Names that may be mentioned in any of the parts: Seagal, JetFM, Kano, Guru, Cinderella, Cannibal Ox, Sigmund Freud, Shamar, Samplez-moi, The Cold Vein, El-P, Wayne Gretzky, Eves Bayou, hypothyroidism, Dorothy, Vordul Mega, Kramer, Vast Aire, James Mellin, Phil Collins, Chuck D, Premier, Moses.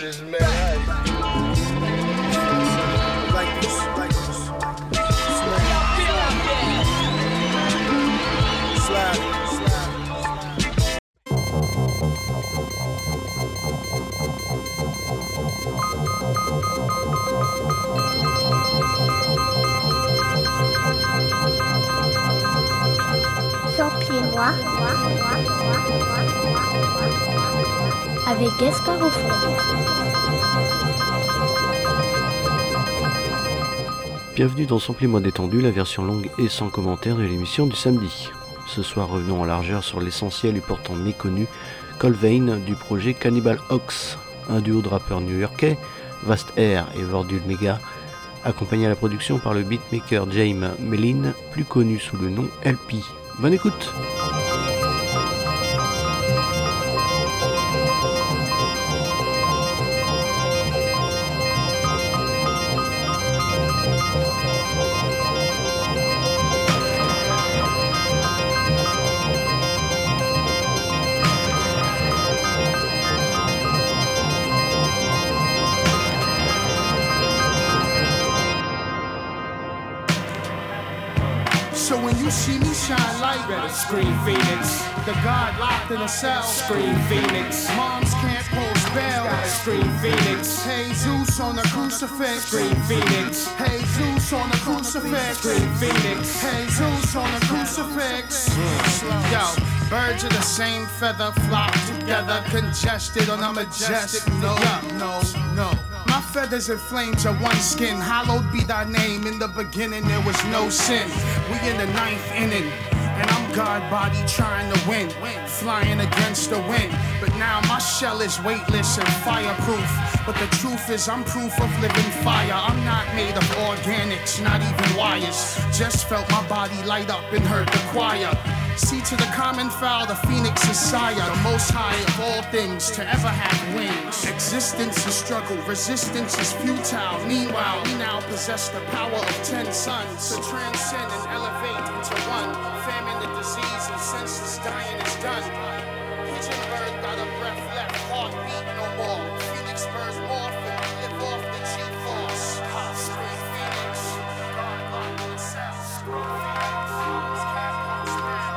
bitches, man. Avec Gaspard au fond. Bienvenue dans Sans Pli-moi détendu, la version longue et sans commentaire de l'émission du samedi. Ce soir, revenons en largeur sur l'essentiel et pourtant méconnu Cold Vein du projet Cannibal Ox, un duo de rappeurs new-yorkais, Vast Aire et Vordul Mega, accompagné à la production par le beatmaker James Mellin, plus connu sous le nom El-P. Bonne écoute! Scream Phoenix, the god locked in a cell. Scream Phoenix, moms can't post bail. Scream Phoenix, Jesus on the crucifix. Scream Phoenix, Jesus on the crucifix. Scream Phoenix, Jesus on the crucifix. Yo. Birds of the same feather flock together, congested on a majestic note. No. My feathers and flames are one skin. Hallowed be thy name. In the beginning there was no sin. We in the ninth inning. And I'm God body trying to win, flying against the wind. But now my shell is weightless and fireproof. But the truth is I'm proof of living fire. I'm not made of organics, not even wires. Just felt my body light up and heard the choir. See to the common fowl, the phoenix is sire, the most high of all things to ever have wings. Existence is struggle, resistance is futile. Meanwhile, we now possess the power of 10 suns to transcend and elevate into one. Famine and disease and senseless dying is done. Pigeon bird got a breath left, heartbeat no more. Phoenix birds morph and we live off the cheap force. Scream Phoenix, God locked in a cell. Scream Phoenix, Capitals man.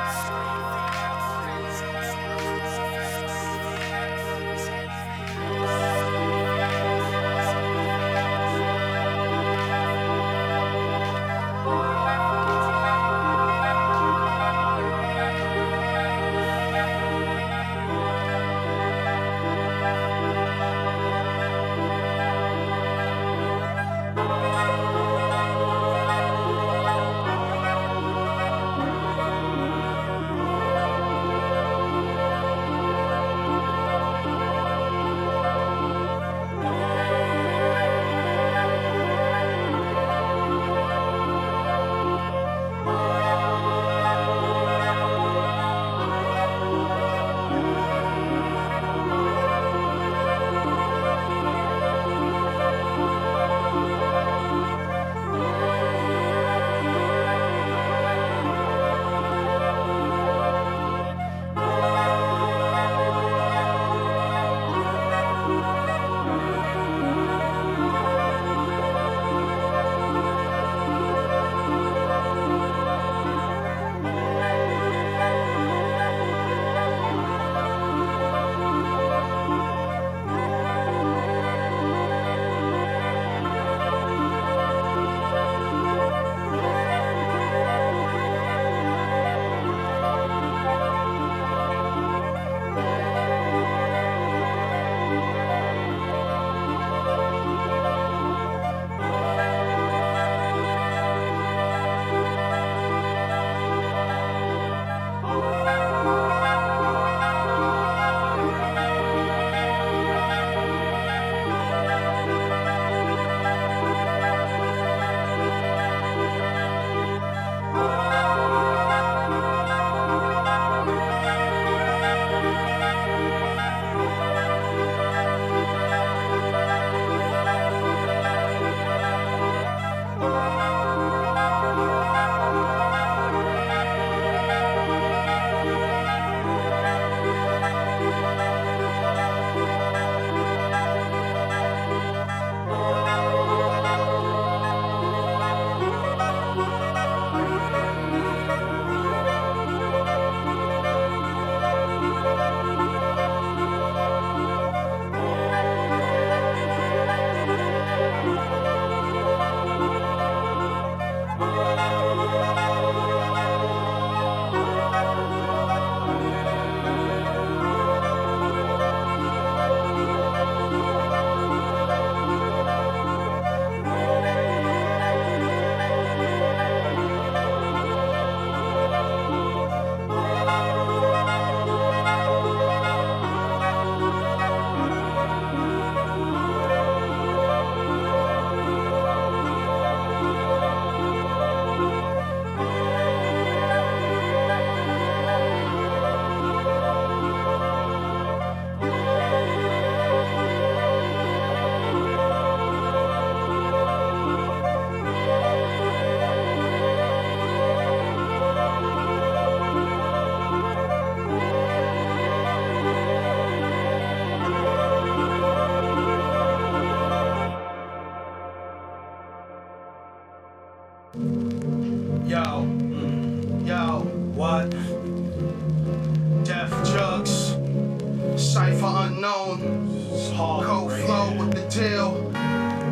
Cold right flow here. With the deal.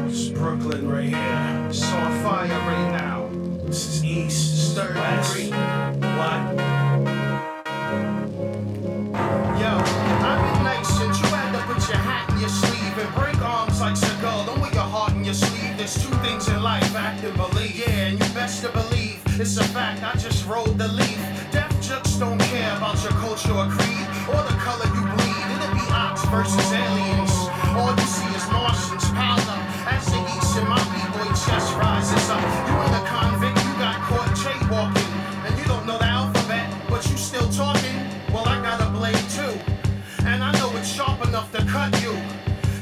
This is Brooklyn right here. It's on fire right now. This is East, Third West. Degree. What? Yo, I've been nice since you had to put your hat in your sleeve and break arms like Seagal. Don't wear your heart in your sleeve. There's two things in life, act and believe. Yeah, and you best to believe. It's a fact, I just rolled the leaf. Deaf jokes don't care about your culture or creed or the color you bleed. It'll be ox versus aliens. All you see is Martians piled up. As the east in my b-boy chest rises up. You ain't a convict, you got caught jaywalking. And you don't know the alphabet, but you still talking. Well, I got a blade too. And I know it's sharp enough to cut you.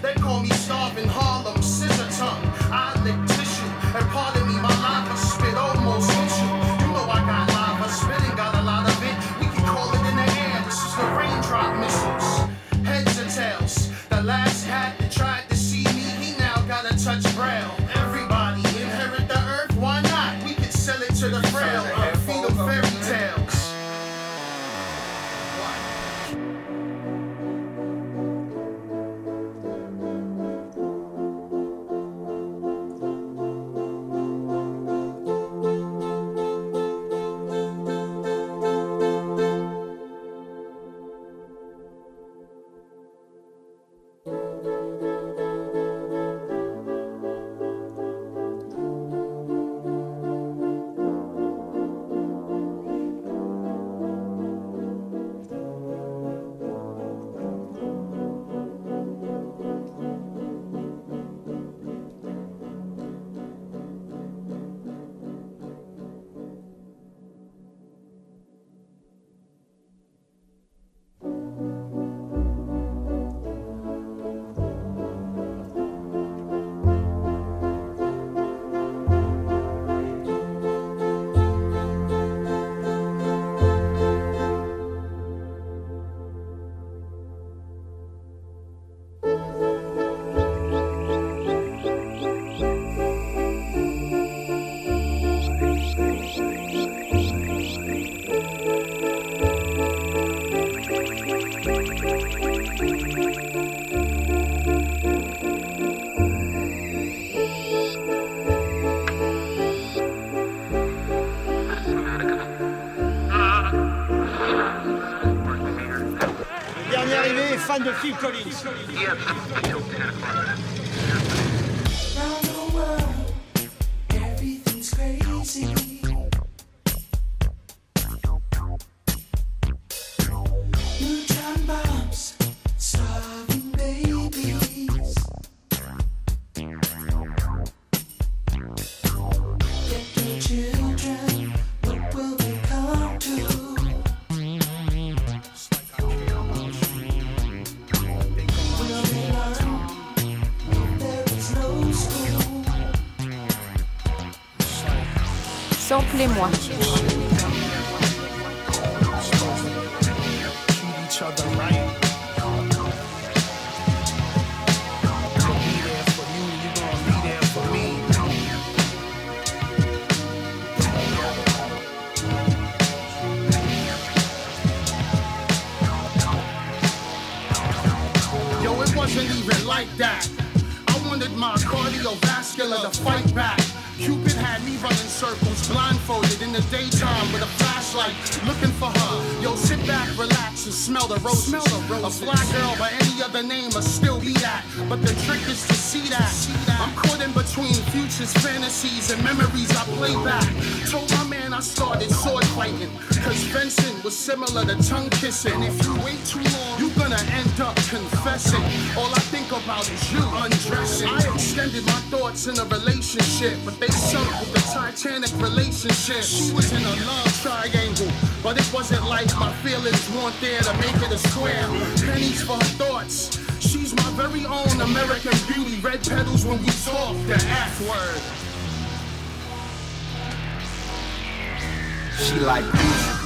They call me starving Harlem, scissor tongue. I lick tissue, and pardon me, my lava spit almost hit you. You know I got lava spitting, got a lot of it. We can call it in the air, this is the raindrop missiles. Heads or tails. The last hat that tried to see me, he now gotta touch braille. Everybody inherit the earth, why not? We can sell it to the frail, feed them fairy tales. De Phil Collins. Samplez-moi. Yo, it wasn't even like that. I wanted my cardiovascular to fight back. Cupid had me running circles, blindfolded in the daytime with a flashlight, looking for her. Yo, sit back, relax, and smell the roses. Smell the roses. A black girl by any other name will still be that. But the trick is to see that. I'm caught in between futures, fantasies, and memories I play back. Told my man I started sword fighting, cause fencing was similar to tongue kissing. If you wait too long, you're gonna end up confessing. All I think about is you undressing. I extended my thoughts in a relationship, but they sunk with the Titanic relationship. She was in a love triangle, but it wasn't like my feelings weren't there to make it a square. Pennies for her thoughts. She's my very own American beauty. Red petals when we talk the F word. She like music.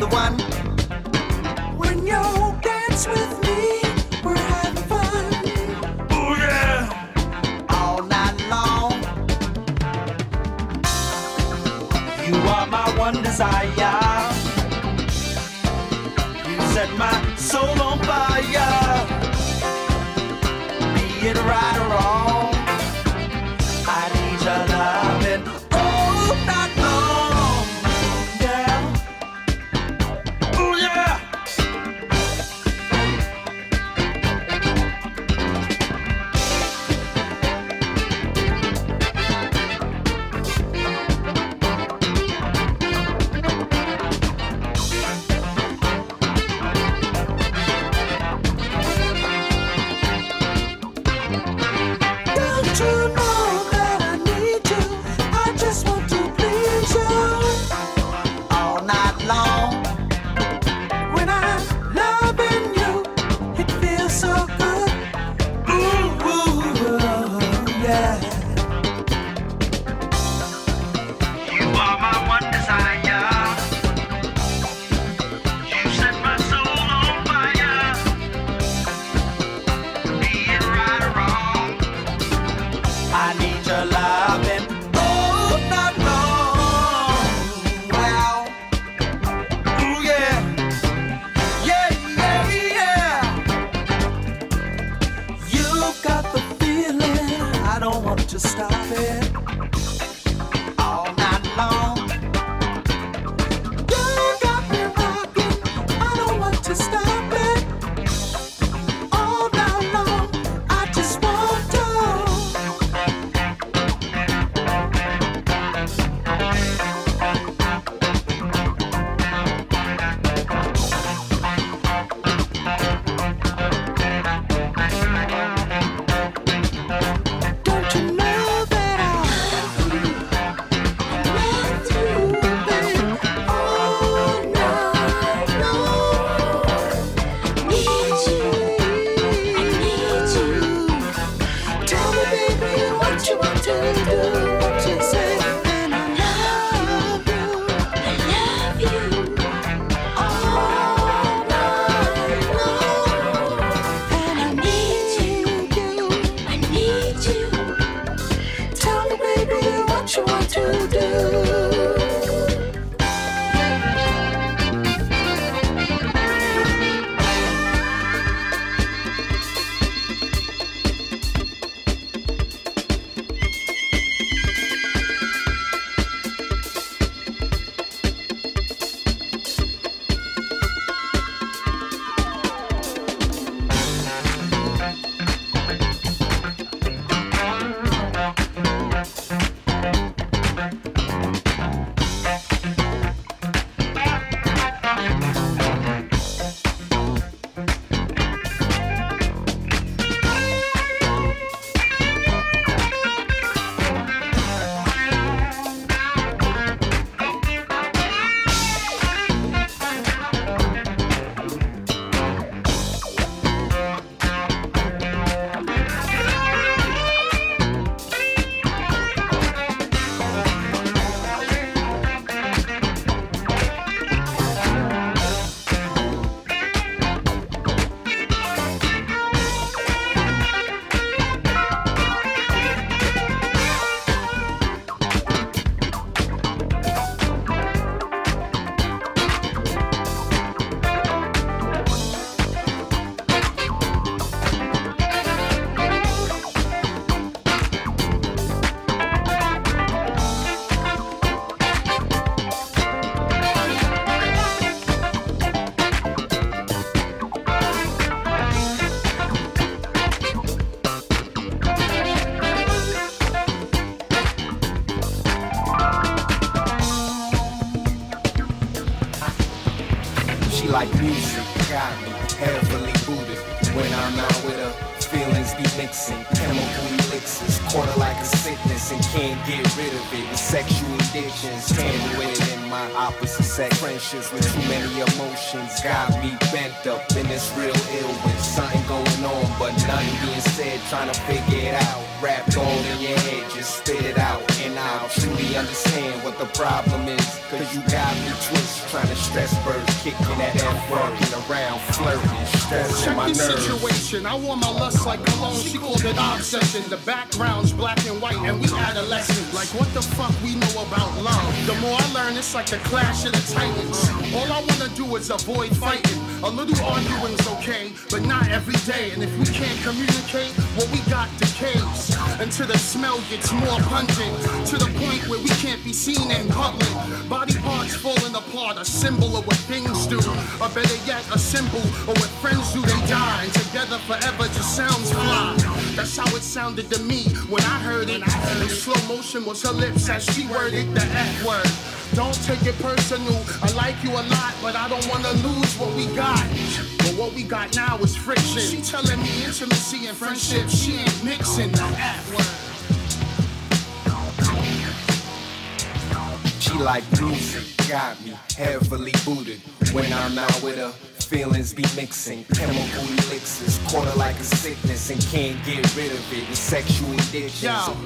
the one. When you dance with me, we're having fun. Oh yeah! All night long. You are my one desire. You set my soul on fire. Be it right or wrong, I need your loving all night long. Yeah. Oh yeah. Don't you know? Friendships with too many emotions got me bent up in this real ill with something going on but nothing being said, trying to figure it out, wrapped all in your head, just spit it out and I'll truly understand what the problem is, cause you got me twisted. trying to stress birds, kicking that F working around, flirting, stressing check my nerves. Check the situation, I wore my lust like cologne, she called it obsession. The background's black and white and we adolescents. Like what the fuck we know about love? The more I learn, it's like the clash of the titans. All I wanna do is avoid fighting. A little arguing's okay, but not every day. And if we can't communicate, well, we got decays. Until the smell gets more pungent, to the point where we can't be seen in public. Body parts falling apart, a symbol of what things do. Or better yet, a symbol of what friends do. They die, and together forever just sounds fly. That's how it sounded to me when I heard it. In slow motion was her lips as she worded the F word. Don't take it personal, I like you a lot, but I don't wanna lose what we got. But what we got now is friction. She telling me intimacy and friendship, she ain't mixing the F-word. She like music, got me heavily booted. When I'm not with her, feelings be mixing, chemical elixirs, quarter like a sickness and can't get rid of it, and sexual addictions. Yo,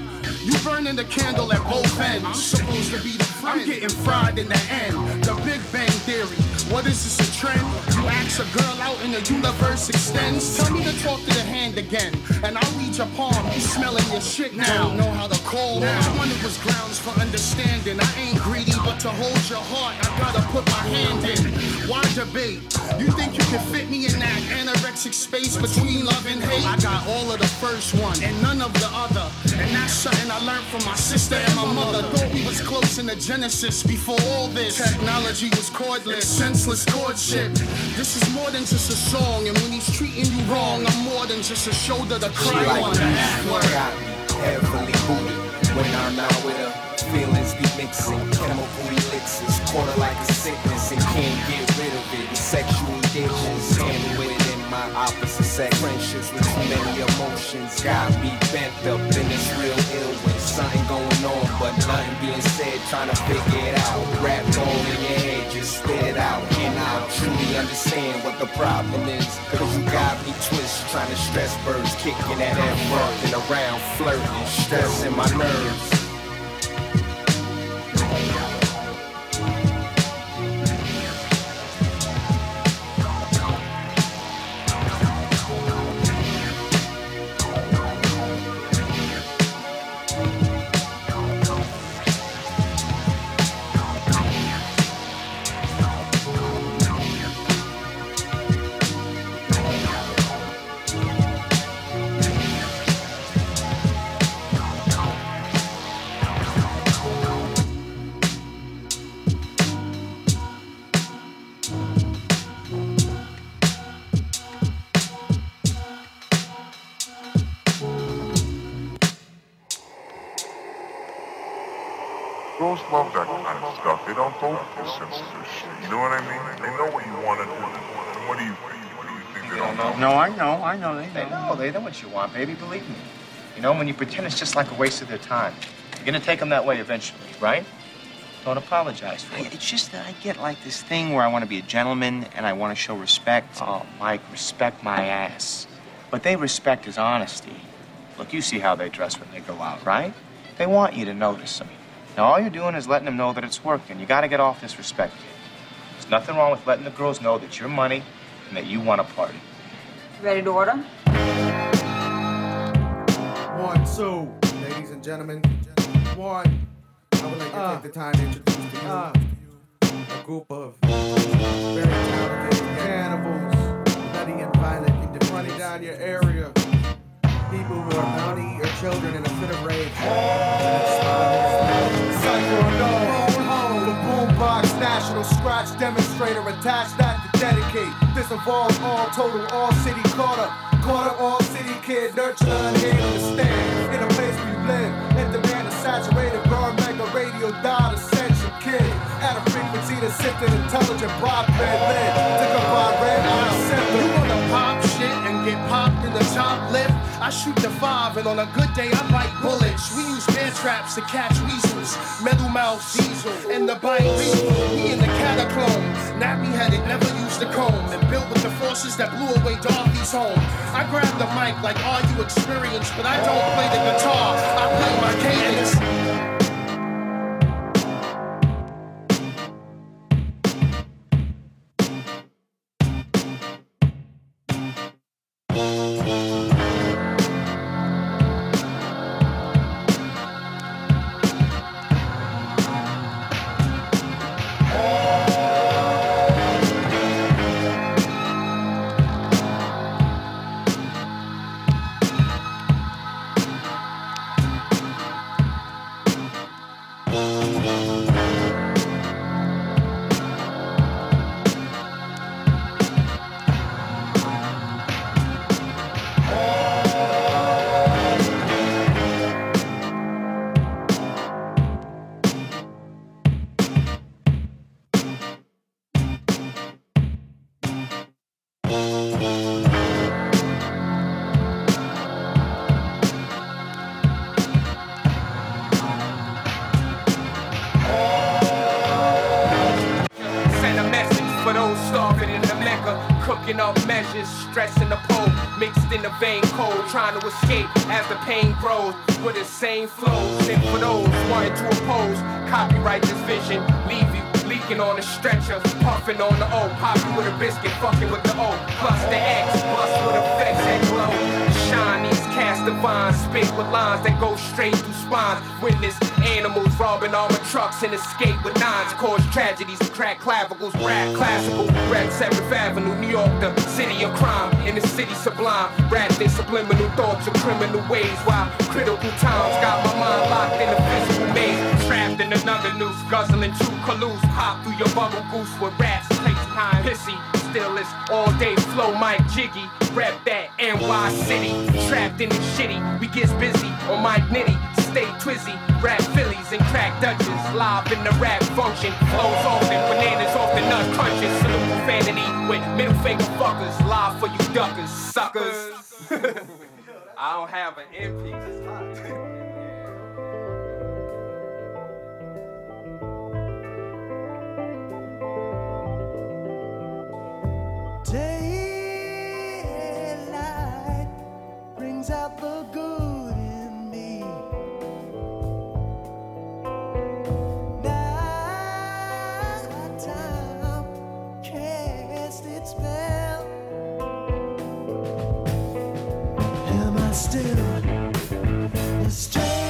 you burning the candle at both ends, I'm supposed to be the friend, I'm getting fried in the end. The Big Bang Theory, what is this, a trend? You ask a girl out and the universe extends. Tell me to talk to the hand again, and I'll read your palm, you smelling your shit now. Don't know how to call now. All I wanted was grounds for understanding, I ain't greedy, but to hold your heart, I gotta put my hand in. Why debate? You think you can fit me in that anorexic space between love and hate? I got all of the first one and none of the other, and that's something I learned from my sister and my mother. Thought we was close in the genesis before all this technology was cordless, senseless courtship. This is more than just a song, and when he's treating you wrong, I'm more than just a shoulder to cry on. She like me, got me heavily booted. When I'm not with her, feelings be mixing, chemical elixirs, quarter like a sickness and can't get rid of it. Sexual addictions, standing with it in my opposite sex. Friendships with too many emotions got me bent up in this real ill with something going on, but nothing being said, trying to figure it out. Wrapped all in your head, just spit it out, and I'll truly understand what the problem is. Cause you got me twisted, trying to stress birds, kicking at that work and around, flirting, stressing my nerves. Love that kind of stuff. They don't go through sensitive shit. You know what I mean? They know what you want to do. And what do you think they don't know? No, I know. They know what you want, baby. Believe me. You know, when you pretend, it's just like a waste of their time. You're gonna take them that way eventually, right? Don't apologize for it. It's just that I get like this thing where I want to be a gentleman and I want to show respect. Oh, Mike, respect my ass. But they respect is honesty. Look, you see how they dress when they go out, right? They want you to notice them. Now, all you're doing is letting them know that it's working. You got to get off this respect, kid. There's nothing wrong with letting the girls know that you're money and that you want to party. Ready to order? 1, 2. Ladies and gentlemen, 1. I would like to take the time to introduce to you a group of very talented cannibals, bloody and violent individuals running down your area. People who are naughty or children in a fit of rage. Boombox, national scratch demonstrator, attach that to dedicate. This involves all total, all city caught up, all city kid, nurture, unhate, understand. In a place we live, and demand is saturated, burn mega radio, dial essential kid. At a frequency that's sifted, intelligent, broadband lid. Took a broad red eye, sifted. You wanna pop shit and get popped in the top lip? I shoot the 5, and on a good day, I like bullets. We use bear traps to catch weasels, metal mouth diesel, and the bite weasel. We in the catacomb, nappy-headed, never used the comb, and built with the forces that blew away Dorothy's home. I grab the mic like, are you experienced? But I don't play the guitar, I play my cadence. cooking up measures, stress in the pole, mixed in the vein cold, trying to escape as the pain grows, with the same flow, sent for those wanting to oppose, copyright this vision, leave you leaking on the stretcher, puffing on the O, popping with a biscuit, fucking with the O, plus the X, bust with a flex and glow, shine these cast divine, spit with lines that go straight through spines, witness animals robbing all the trucks and escape with nines, cause tragedies, crack clavicles, rap classical, rap 7th Avenue, New York, the city of crime, in the city sublime, rap their subliminal thoughts of criminal ways, while critical times got my mind locked in a physical maze, trapped in another noose, guzzling true caloose, pop through your bubble goose with rats, plates high and pissy, still it's all day flow, Mike Jiggy, rap that NY City, trapped in the shitty, we gets busy on Mike Nitty, stay twizzy, rap Phillies and crack Dutchess, live in the rap function, clothes often, bananas off the nut crunches, salute profanity with middle finger fuckers, live for you duckers, suckers. I don't have an MP. Daylight brings out the good in me. Nighttime cast its spell. Am I still a stranger?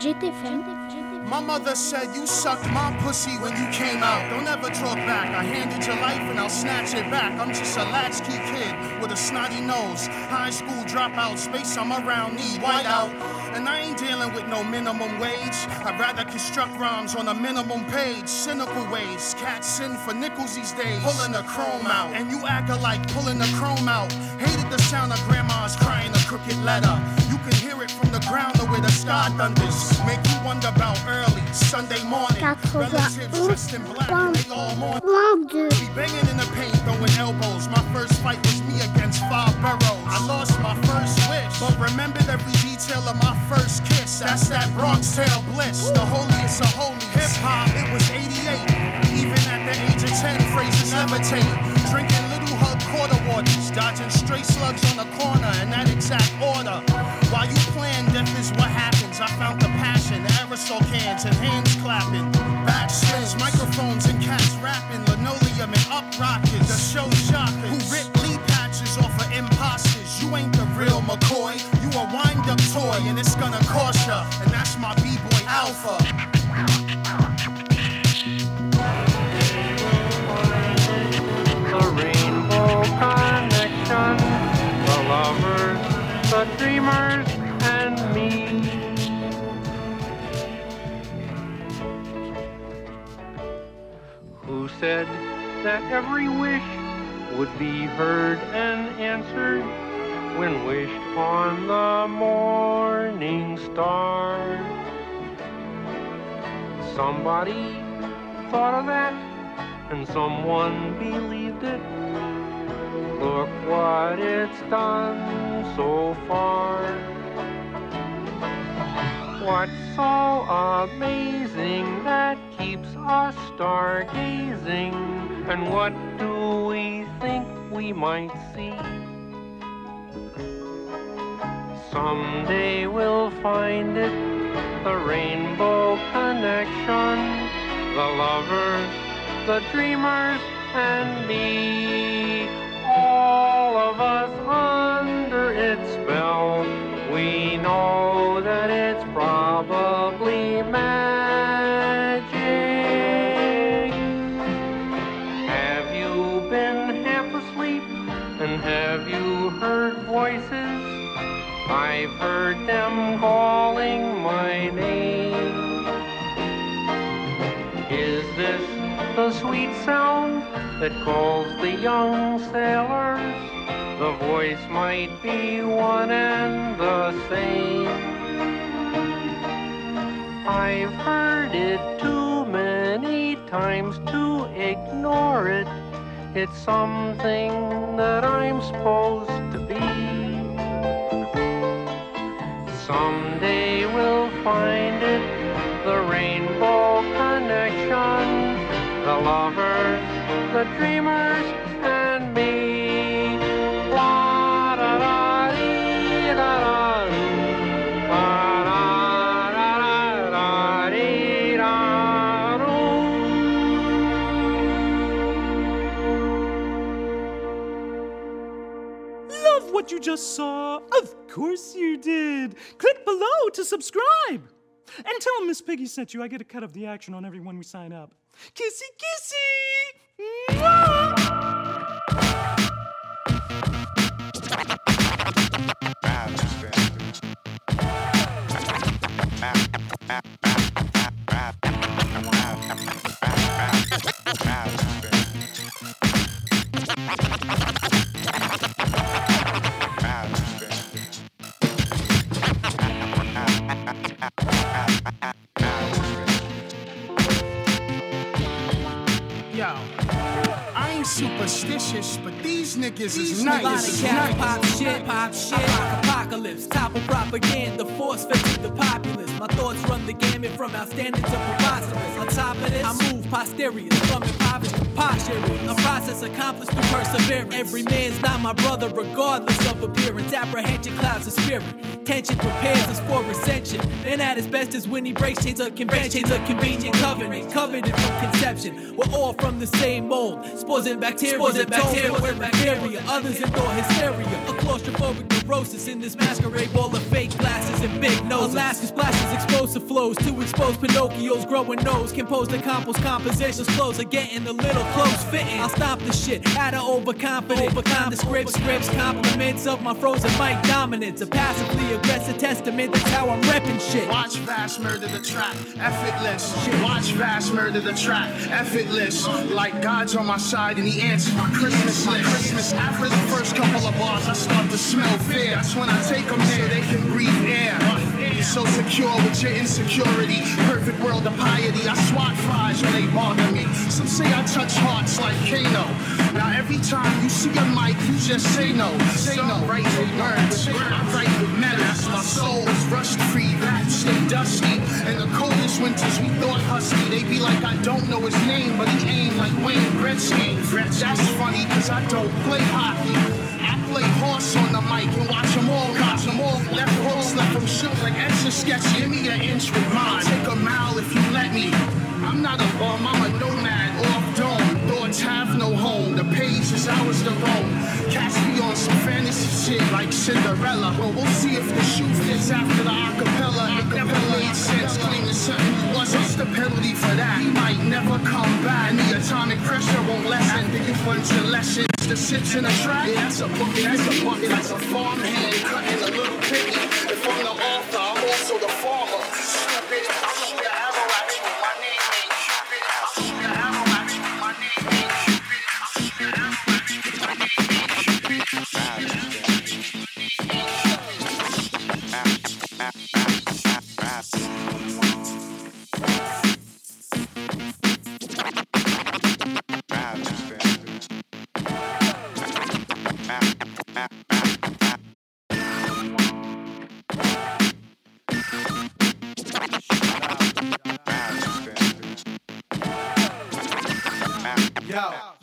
JetFM. My mother said you sucked my pussy when you came out. Don't ever draw back. I handed your life and I'll snatch it back. I'm just a latchkey kid with a snotty nose. High school dropout, space I'm around need whiteout. And I ain't dealing with no minimum wage. I'd rather construct rhymes on a minimum page. Cynical ways, cats sin for nickels these days. Pulling the chrome out, and you acting like pulling the chrome out. Hated the sound of grandma's crying a crooked letter. You can hear it from the ground to where the sky thunders. Make you wonder about early Sunday morning. 91 dressed in black, they all mourn. Be banging in the paint, throwing elbows. My first fight was me against five boroughs. I lost my first wish, but remembered every detail of my first kiss. That's that Bronx tail bliss, the holiest of holies. Hip-hop, it was 88. Even at the age of 10, phrases levitate. Drinking Little Hug quarter waters, dodging stray slugs on the corner in that exact order. While you plan, death is what happens. I found the passion, aerosol cans and hands clapping. Backspins, microphones and cats rapping. Linoleum and up rockets, the show shockers. Who ripped lead patches off of imposters. You ain't the real McCoy, you a wind-up toy. And it's gonna cost ya, and that's my B-boy Alpha. Connection, the lovers, the dreamers, and me. Who said that every wish would be heard and answered when wished on the morning star? Somebody thought of that, and someone believed it. Look what it's done so far. What's so amazing that keeps us stargazing? And what do we think we might see? Someday we'll find it, the rainbow connection, the lovers, the dreamers, and me. All of us under its spell, we know that it's probably magic. Have you been half asleep, and have you heard voices? I've heard them calling my name. Is this the sweet sound that calls the young sailors? The voice might be one and the same. I've heard it too many times to ignore it. It's something that I'm supposed to be. Someday we'll find it, the rainbow connection, the lovers, the dreamers, and me. La da da dee da da da da dee da do. Love what you just saw? Of course you did. Click below to subscribe. And tell them Miss Piggy sent you. I get a cut of the action on everyone we sign up. Kissy, kissy! Mwah! Superstitious, but these niggas is nice. Cat, pop shit, apocalypse, topple propaganda, force fed to the populace. My thoughts run the gamut from outstanding to preposterous. On top of this, I move posterior from impoverished to posterior. A process accomplished through perseverance. Every man's not my brother, regardless of appearance. Apprehension clouds the spirit. Tension prepares us for recension. And at its best is when he breaks chains of convention. Chains of convenient covenant, coveted from conception. We're all from the same mold. Spores and bacteria, others in thought hysteria. A claustrophobic neurosis in this masquerade ball of fake glasses and big noses. Alaska splashes those explosive flows to expose Pinocchio's growing nose. Composed and composed compositions close are getting a little close fitting. I'll stop the shit out of overconfident. Overcome the scripts, compliments of my frozen mic dominance. A passively aggressive testament, that's how I'm repping shit. Watch Vast murder the track, effortless shit. Watch Vast murder the track, effortless. Like God's on my side and he answered my Christmas list. Christmas. After the first couple of bars, I start to smell fear. That's when I take them there, they can breathe air. You're so secure with your insecurity. Perfect world of piety. I swat flies when they bother me. Some say I touch hearts like Kano. Now every time you see a mic, you just say no. Say no. I write with words. I write with metals. My soul is rust-free. Rats stay dusty. In the coldest winters, we thought husky. They be like, I don't know his name, but he aimed like Wayne Gretzky. That's funny, cause I don't play hockey. I play horse on the mic and watch them all, watch them all. Left hooks, left them shook like extra sketch. Give me an inch with mine. Take a mile if you let me. I'm not a bum, I'm a nomad, off dome. Thoughts have no home, the page is ours to roam. Cats me on some fantasy shit like Cinderella. Well, we'll see if the shoe fits after the acapella. It never made sense, claiming something was. What's the penalty for that? He might never come back. And the atomic pressure won't lessen. After you've learned your lesson. The shit's in a track, yeah, that's a bucket, that's a bucket, that's a farmhand cutting a little piggy. If I'm the author, I'm also the farmer. Stupid, I'll shoot an arrow at you, my name ain't Cupid. I'll shoot an arrow at you, my name ain't Cupid. I'll shoot an arrow at you, my name ain't Cupid. I'll shoot an arrow at you.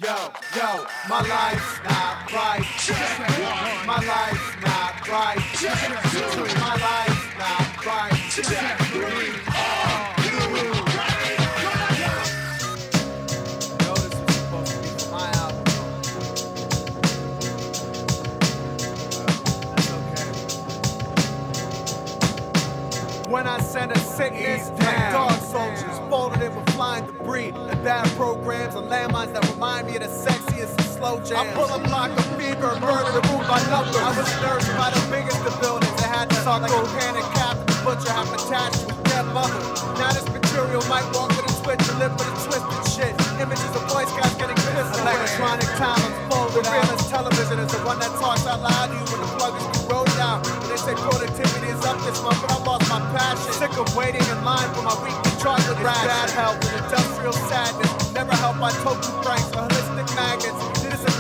Yo, my life's not right. My life's not right. My life's not right. We are Guru. Yo, this was supposed to be for my album. That's okay. When I send a sickness, like dog soldiers folded in with flying debris and bad programs and landmines that remind me of the sex. Slow jam. I pull a block of fever, murder the root by numbers. I was nursed by the biggest of buildings. I had to talk like a panic cap the butcher. I'm attached with dead mother. Now this material might walk with a twitch and live with a twisted shit. Images of voice guys getting pissed. Electronic time unfolded. The realest television is the one that talks out loud to you when the plug is corroded out. And they say productivity is up this month, but I lost my passion. Sick of waiting in line for my weekly chocolate ration. Bad health and industrial sadness. Never helped by token franks or holistic maggots.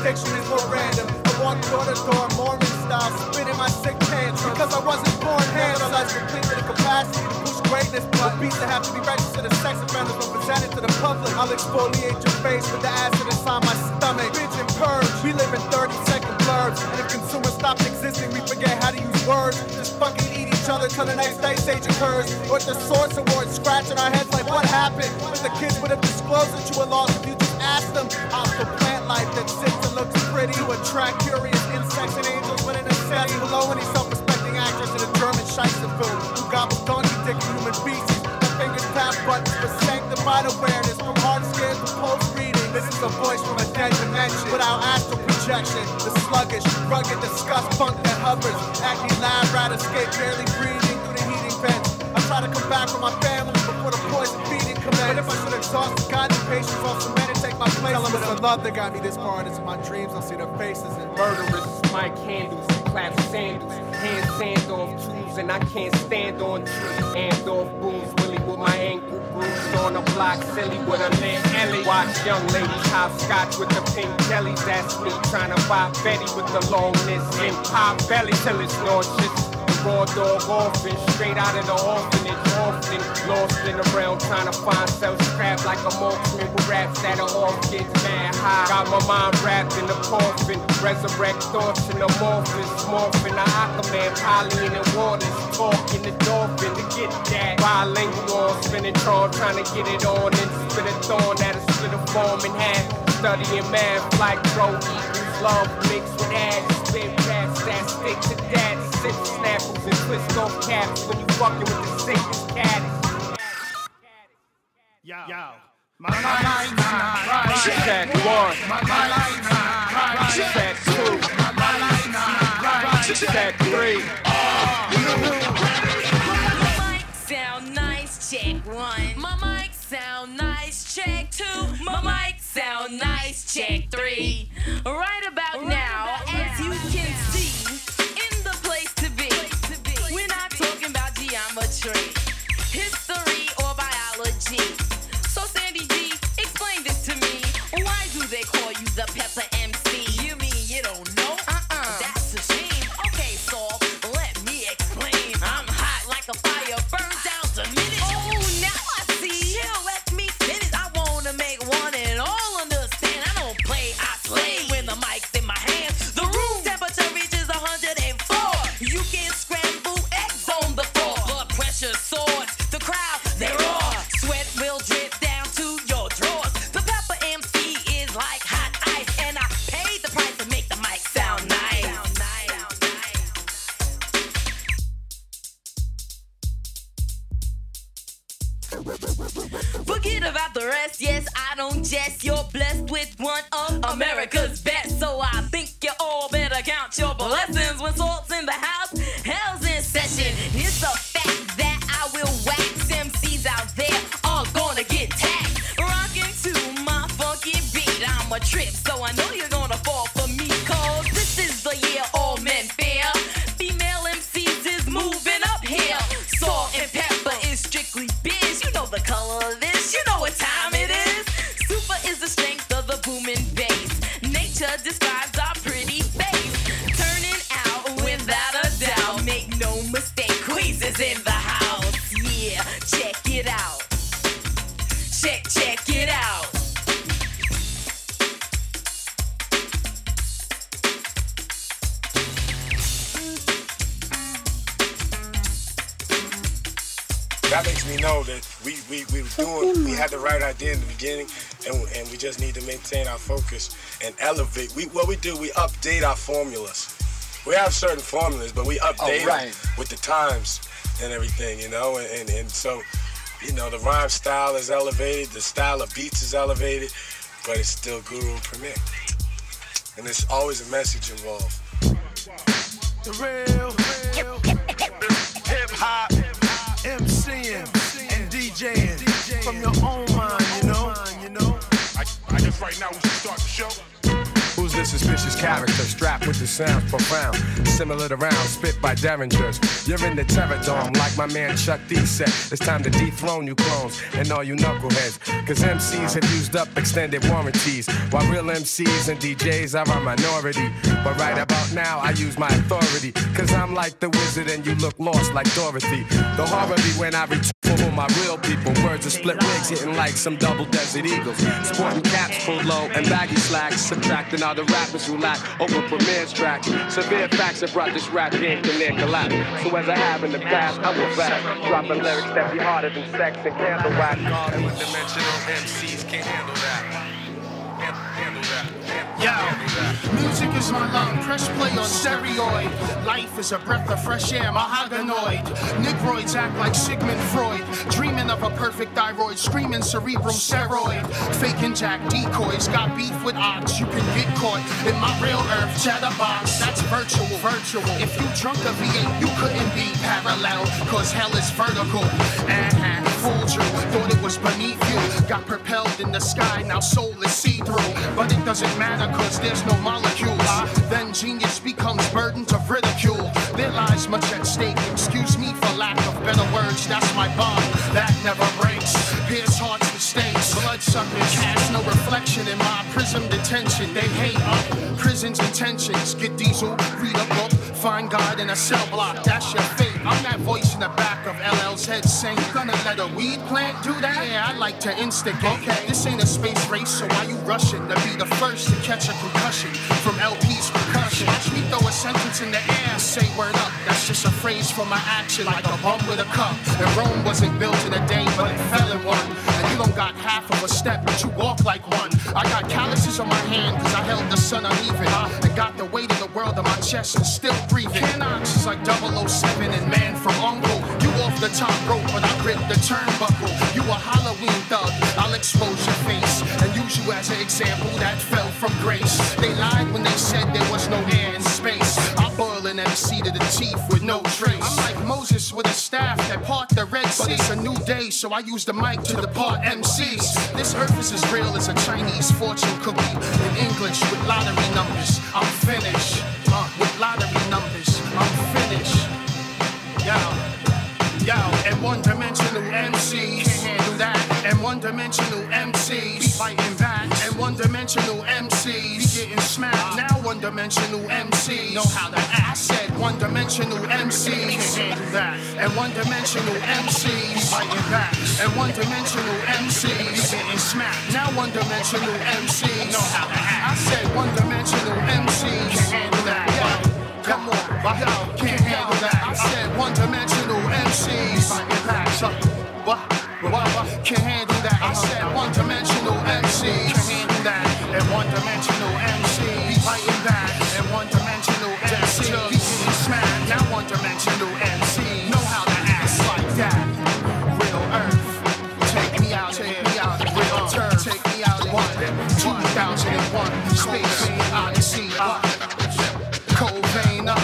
Addiction is more random. I walk door to door, Mormon style, spitting my sick tantrum. Because I wasn't born handsome, I was completely the capacity to push greatness. But beats that have to be registered as sex offenders when presented to the public. I'll exfoliate your face with the acid inside my stomach. Bitch and purge, we live in 30-second blurbs. And if consumers stop existing, we forget how to use words. Just fucking eat each other till the next ice age occurs. Or at the Source Awards, scratching our heads like what happened? But the kids would have disclosed that you were lost if you just asked them. Hostile plant life that sits and looks pretty to attract curious insects and angels when in a city. Below any self-respecting actress in a German Scheissenfilm who gobbles donkey dick and human feces. The fingers tap buttons for sanctified awareness from hard scares to pulse reading. This is a voice from a dead dimension without astral projection. The sluggish, rugged, disgust funk that hovers. Acne lab rat escape, barely breathing through the heating vents. I try to come back with my family before the poison feeding commences. But if I should exhaust God's patience on some men and take my place, tell them it's the love that got me this far, and it's in my dreams. I'll see their faces and murderers. My candles, clap sandals, hand sand off tools, and I can't stand on trees. Hand off booms, Willie with my ankle bruised on a block, silly with a lit Ellie. Watch young ladies hopscotch with the pink jellies. That's me trying to buy Betty with the longness and pop belly till it's nauseous. Raw dog orphan, straight out of the orphanage, often lost in the realm, trying to find self-scrap like a morphine with raps that are off, get mad high. Got my mind wrapped in the coffin, resurrect thoughts in the morphin, the Aquaman, Pauline and Waters, talking the dolphin to get that. Bilingual, spinning tron, trying to get it on and spit a thorn that'll split a form in half. Studying math like bro, eating love mixed with ads, spit raps that stick to that. position snapples and twist on caps when you fucking with the sickest caddies. Yo. My line's not right. Check one. My line's not right. Check two. My line's not right. Check three. My mic sound nice. Check one. My mic sound nice. Check two. My mic sound nice. Check three. Right about now, as you can see, in the place to be. We're not talking about geometry, history, or biology. They call you the Pepper MC. You mean you don't know? That's a shame. Okay, Saul, let me explain. I'm hot like a fire, burns down the minute. Oh, now I see. Chill, let me finish. I wanna make one and all understand. I don't play, I slay. When the mic's in my hand, the room temperature reaches 104. You can scramble eggs on the floor. Blood pressure soars. The crowd, they roar. Sweat will drip down to your drawers. The Pepper MC. Like hot ice, and I paid the price to make the mic sound nice. Forget about the rest, yes, I don't jest. You're blessed with one of America's best, so I think you all better count your blessings. When salt's in the house, hell's in session. It's a fact that I will wax. MCs out there are gonna get taxed. Rockin' to my funky beat. I'm a trip, so I know you're gonna fall for me, cause this is the year all men fear. Female MCs is moving up here. Salt and pepper is strictly biz. You know the color of this, you know what time it is. Super is the strength of the booming bass. Nature describes our pretty face. Turning out without a doubt. Make no mistake, Queez is in the house. Yeah, check it out. Check it out. That makes me know that we were doing, we had the right idea in the beginning, and we just need to maintain our focus and elevate. We update our formulas. We have certain formulas, but we update them with the times and everything, you know. And so, you know, the rhyme style is elevated, the style of beats is elevated, but it's still Guru and Premier. And there's always a message involved. The real hip hop. MCing and DJing from your own mind, you know. I guess right now we should start the show. Who's this suspicious character strapped with the sound profound, similar to rounds spit by derringers? You're in the terror dome, like my man Chuck D said. It's time to dethrone you clones and all you knuckleheads, cause MCs have used up extended warranties, while real MCs and DJs are a minority. But right about now I use my authority, cause I'm like the wizard and you look lost like Dorothy. The horror be when I return for all my real people. Words are split wigs hitting like some double desert eagles, sporting caps pulled low and baggy slacks, subtracting all the rappers who lack over Premier's track. Severe facts have brought this rap game to near collapse. So as I have in the past, I will back, dropping lyrics that be harder than sex and candle wax. All these dimensional MCs can't handle that. Yeah, music is my lung, press play on steroid. Life is a breath of fresh air, mahoganoid. Negroids act like Sigmund Freud, dreaming of a perfect thyroid, screaming cerebral steroid. Faking jack decoys, got beef with ox, you can get caught in my real earth chatterbox. That's virtual. If you drunk a V8, you couldn't be parallel, cause hell is vertical. Fooled you, thought it was beneath you, got propelled in the sky, now soul is see-through. But it doesn't matter, cause there's no molecules. Then genius becomes burdened of ridicule. There lies much at stake, excuse me for lack of better words. That's my bomb, that never breaks. Pierce hearts with stakes, bloodsuckers cast no reflection in my prism detention. They hate up, prison's intentions. Get diesel, read a book, find God in a cell block, that's your fate. I'm that voice in the back of LL's head saying, you gonna let a weed plant do that? Yeah, I like to instigate. Okay. This ain't a space race, so why you rushing to be the first to catch a concussion from LP's percussion? Watch me throw a sentence in the air, say word up. That's just a phrase for my action, like a bum with a cup. And Rome wasn't built in a day, but it fell in one. And you don't got half of a step, but you walk like one. I got calluses flesh on my hand cause I held the sun uneven. I got the weight of the world on my chest and still breathing. Canox is like 007 and Man from Uncle. You off the top rope but I grip the turnbuckle. You a Halloween thug, I'll expose your face and use you as an example that fell from grace. They lied when they said there was no air in space. I boil an MC to the teeth with no trace. I'm like Moses with a staff that part the Red Sea. But it's a new day so I use the mic to depart MCs. This earth is as real as a Chinese fortune cookie. In English with lottery numbers, I'm finished. With lottery numbers, I'm finished. Yo, and one-dimensional MCs can't handle that. And one-dimensional MCs be fighting back. And one-dimensional MCs be getting smacked. Now one-dimensional MCs know how to act. I said one-dimensional MCs can't handle that. And one-dimensional MCs be fighting back. And one-dimensional MCs be getting smacked. Now one-dimensional MCs know how to act. I said one-dimensional MCs can't handle that. Yo. Come on, yo, can't handle that. I said one-dimensional MCs fighting back. Can't handle that. I said one-dimensional MCs can't handle that. And one-dimensional MCs fighting back. And one-dimensional MCs getting smacked. Now one-dimensional MCs know how to act like that. Real earth, take me out, take me out. Real turf, take me out. 2001, Space Odyssey. Cold vein up.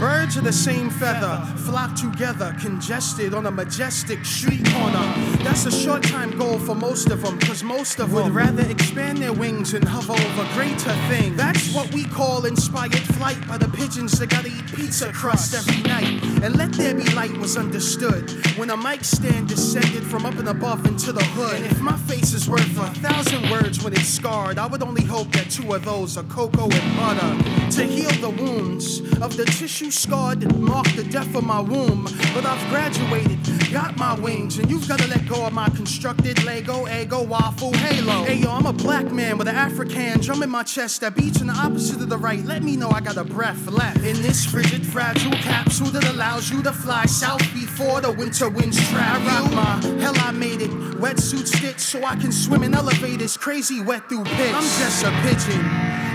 Birds of the same feather flock together, congested on a majestic street corner. That's a short-time goal for most of them, cause most of them would rather expand their wings and hover over greater things. That's what we call inspired flight by the pigeons that gotta eat pizza crust every night. And let there be light was understood when a mic stand descended from up and above into the hood. And if my face is worth 1,000 words when it's scarred, I would only hope that 2 of those are cocoa and butter to heal the wounds of the tissue scarred that marked the death of my womb. But I've graduated, got my wings, and you've got to let go of my constructed Lego, ego, waffle, halo. Hey yo, I'm a black man with an African drum in my chest that beats on the opposite of the right. Let me know I got a breath left in this frigid, fragile capsule that allows you to fly south before the winter winds trap you. I rock my hell, I made it wetsuit stitch so I can swim in elevators crazy wet through pits. I'm just a pigeon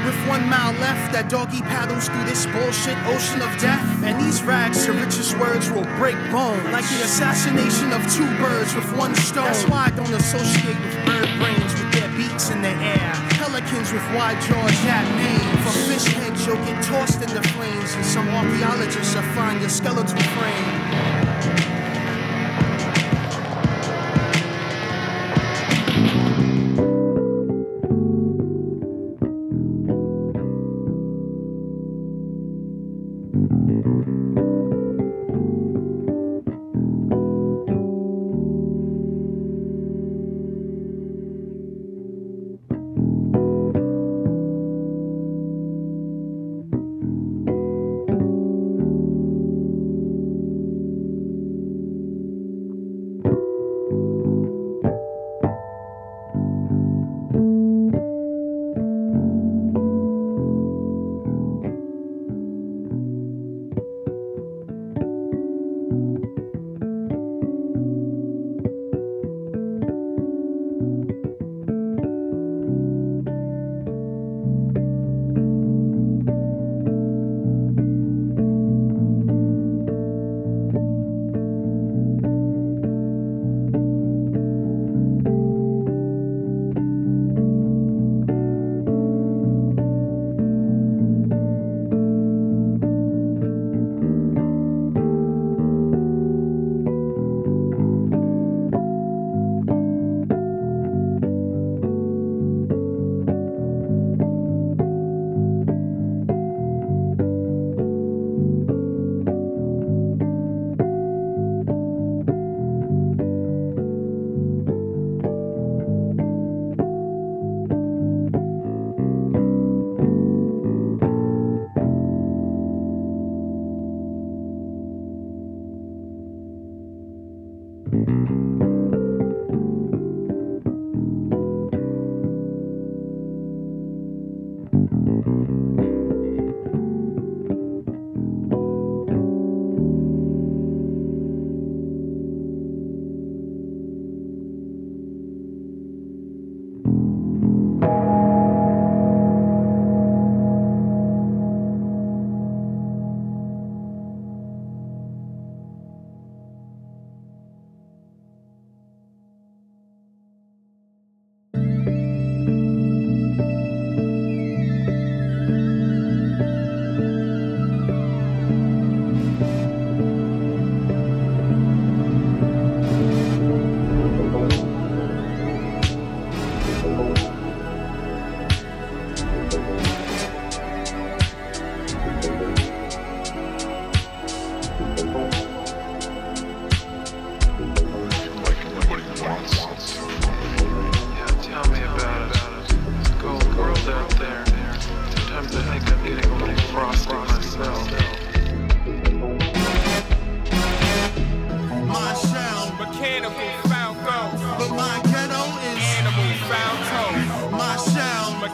with 1 mile left that doggy paddles through this bullshit ocean of death. And these rags, the richest words will break bones, like the assassination of 2 birds with 1 stone. That's why I don't associate with bird brains with their beaks in the air. Pelicans with wide jaws, that name. For fish heads, you'll get tossed in the flames, and some archaeologists will find your skeletal frame.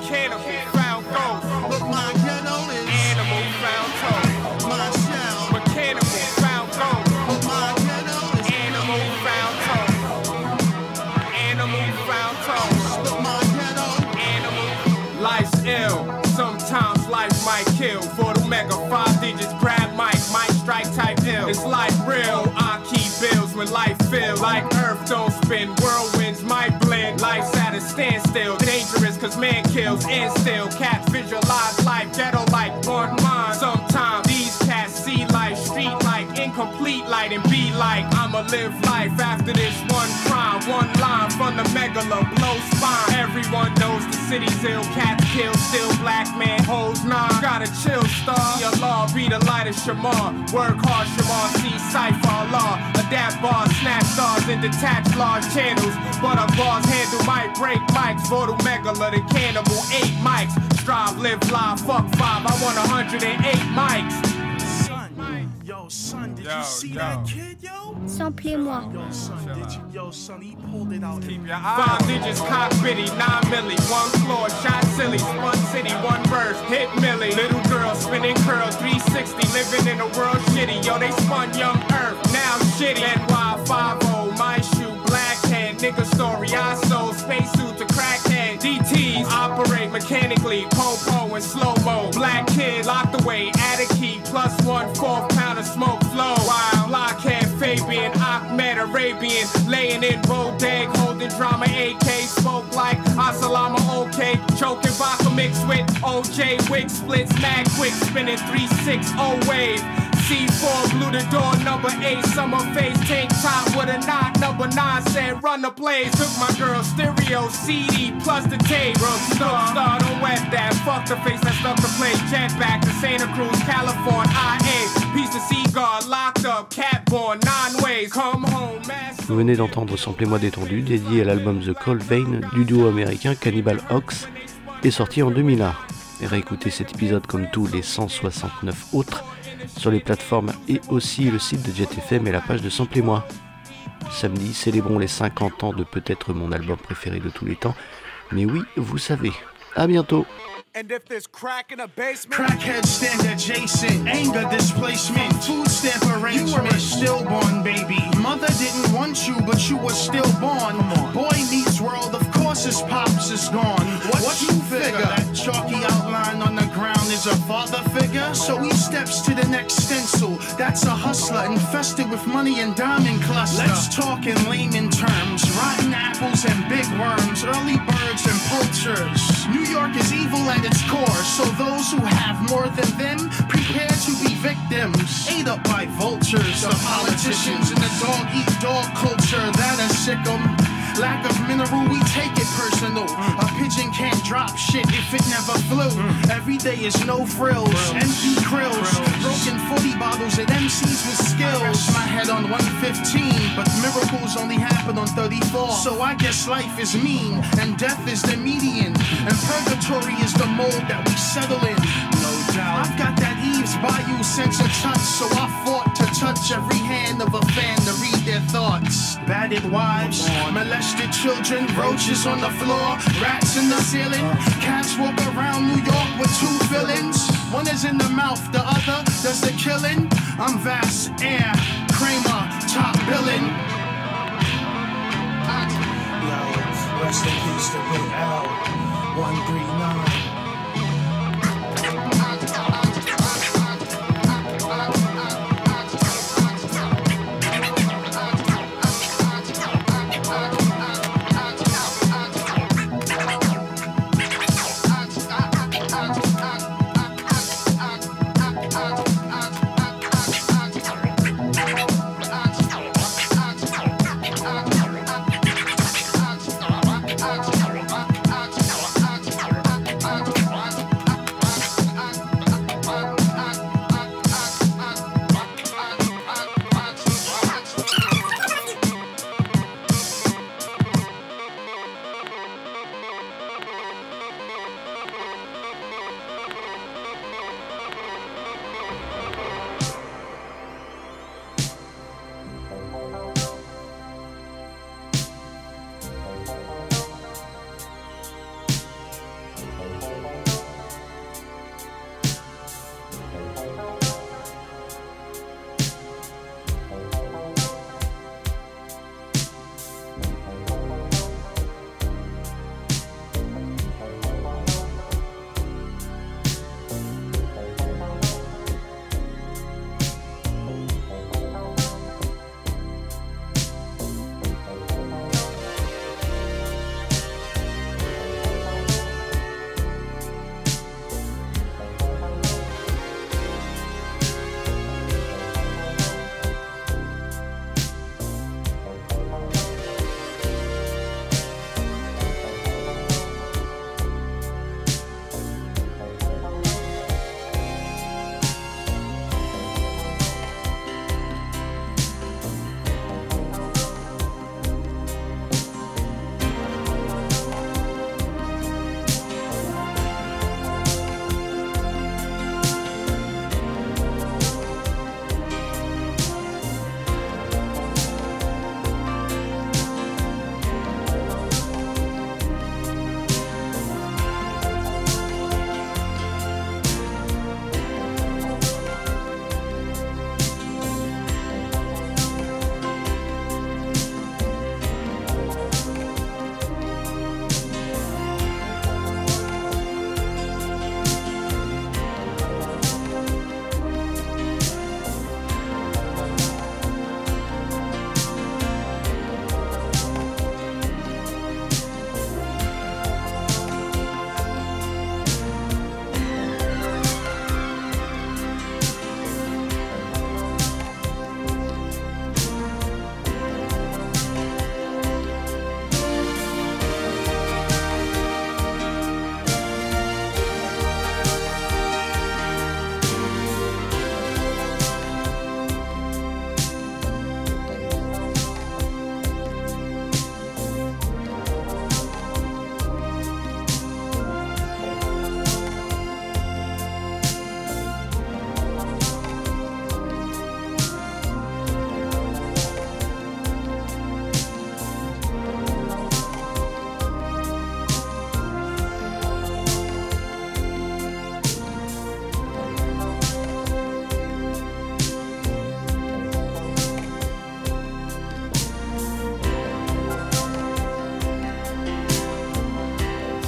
the cannibal found gold. But my ghetto is animal found gold. My sound, but cannibal found gold. But my ghetto is animal found gold. Animal found gold. But my ghetto, animal. Life's ill. Sometimes life might kill. Vordul Mega, 5 digits, grab mic, mic strike type ill. It's life real. I keep bills when life feel like earth don't spin. Whirlwinds might blend. Life's at a standstill. Dangerous cause man kills and still. Cats visualize life ghetto like one mind. Sometimes these cats see life street like incomplete light and be like I'ma live life after this one crime. One line from the megala blow spine. Everyone knows the city's ill. Cats kill still. Black man holds nine. Gotta chill star. Your law be the light of Shamar. Work hard Shamar. See cypher law. Adapt bars. Snap stars and detach large channels. But a bar's handle might break mics. Vordul Mega, the cannibal, 8 mics. Strive, live, lie, fuck 5. I want 108 mics. Son, yo, son, did you see that kid, yo? Samplez-moi. Yo, son, did you, yo, son, he pulled it out. Keep your eyes. 5 digits, cock bitty, 9 milli. 1 floor, shot silly, 1 city, 1 verse, hit milli. Little girl spinning curls, 360, living in a world shitty. Yo, they spun young earth, now shitty. NY50, my shoe, black hand, nigga story, I sold spacesuit to crackhead. DTs operate mechanically, po-po and slow-mo. Black kid locked away, attic key, +1/4 pound of smoke flow. Wild blockhead, Fabian, Ahmed, Arabian, laying in bodeg, holding drama, AK, smoke like Asalama, okay, choking vodka mixed with OJ, wig splits, mad quick, spinning 360 wave. C4 blew the door, number 8, summer face, tank top with a knot, number 9 said run the plays. Took my girl stereo, CD, plus the tape. Bro, star, don't wet that, fuck the face, that's up the place. Jetback to Santa Cruz, California, IA, piece of cigar, locked up, cat born, 9 ways, come home, mass. Vous venez d'entendre Samplez-moi détendu, dédié à l'album The Cold Vein du duo américain Cannibal Ox, est sorti en 2001. Réécoutez cet épisode comme tous les 169 autres, sur les plateformes et aussi le site de JetFM et la page de Samplez-moi. Samedi, célébrons les 50 ans de peut-être mon album préféré de tous les temps. Mais oui, vous savez. À bientôt. And if there's crack in a basement, crackheads stand adjacent, anger displacement, food stamp arrangement. You were a stillborn baby, mother didn't want you, but you were stillborn. Boy meets world, of course his pops is gone. What you figure? That chalky outline on the ground is a father figure? So he steps to the next stencil, that's a hustler infested with money and diamond cluster. Let's talk in layman terms, rotten apples and big worms, early birds and poachers. New York is evil and its core, so those who have more than them prepare to be victims, ate up by vultures, the politicians and the dog eat dog culture that is sick 'em. Lack of mineral, we take it personal. A pigeon can't drop shit if it never flew. Every day is no frills, empty krills, broken 40 bottles at MCs with skills. I rest my head on 115, but miracles only happen on 34. So I guess life is mean, and death is the median, and purgatory is the mold that we settle in. No doubt, I've got that Eves Bayou sense of touch, so I fought to touch every hand of a fan to read their thoughts. Batted wives, molested children, roaches on the floor, rats in the ceiling. Cats walk around New York with 2 villains. One is in the mouth, the other does the killing. I'm Vast Aire, Kramer, top billing. Yo, rest in peace to Big L, 139.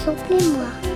Soufflez-moi.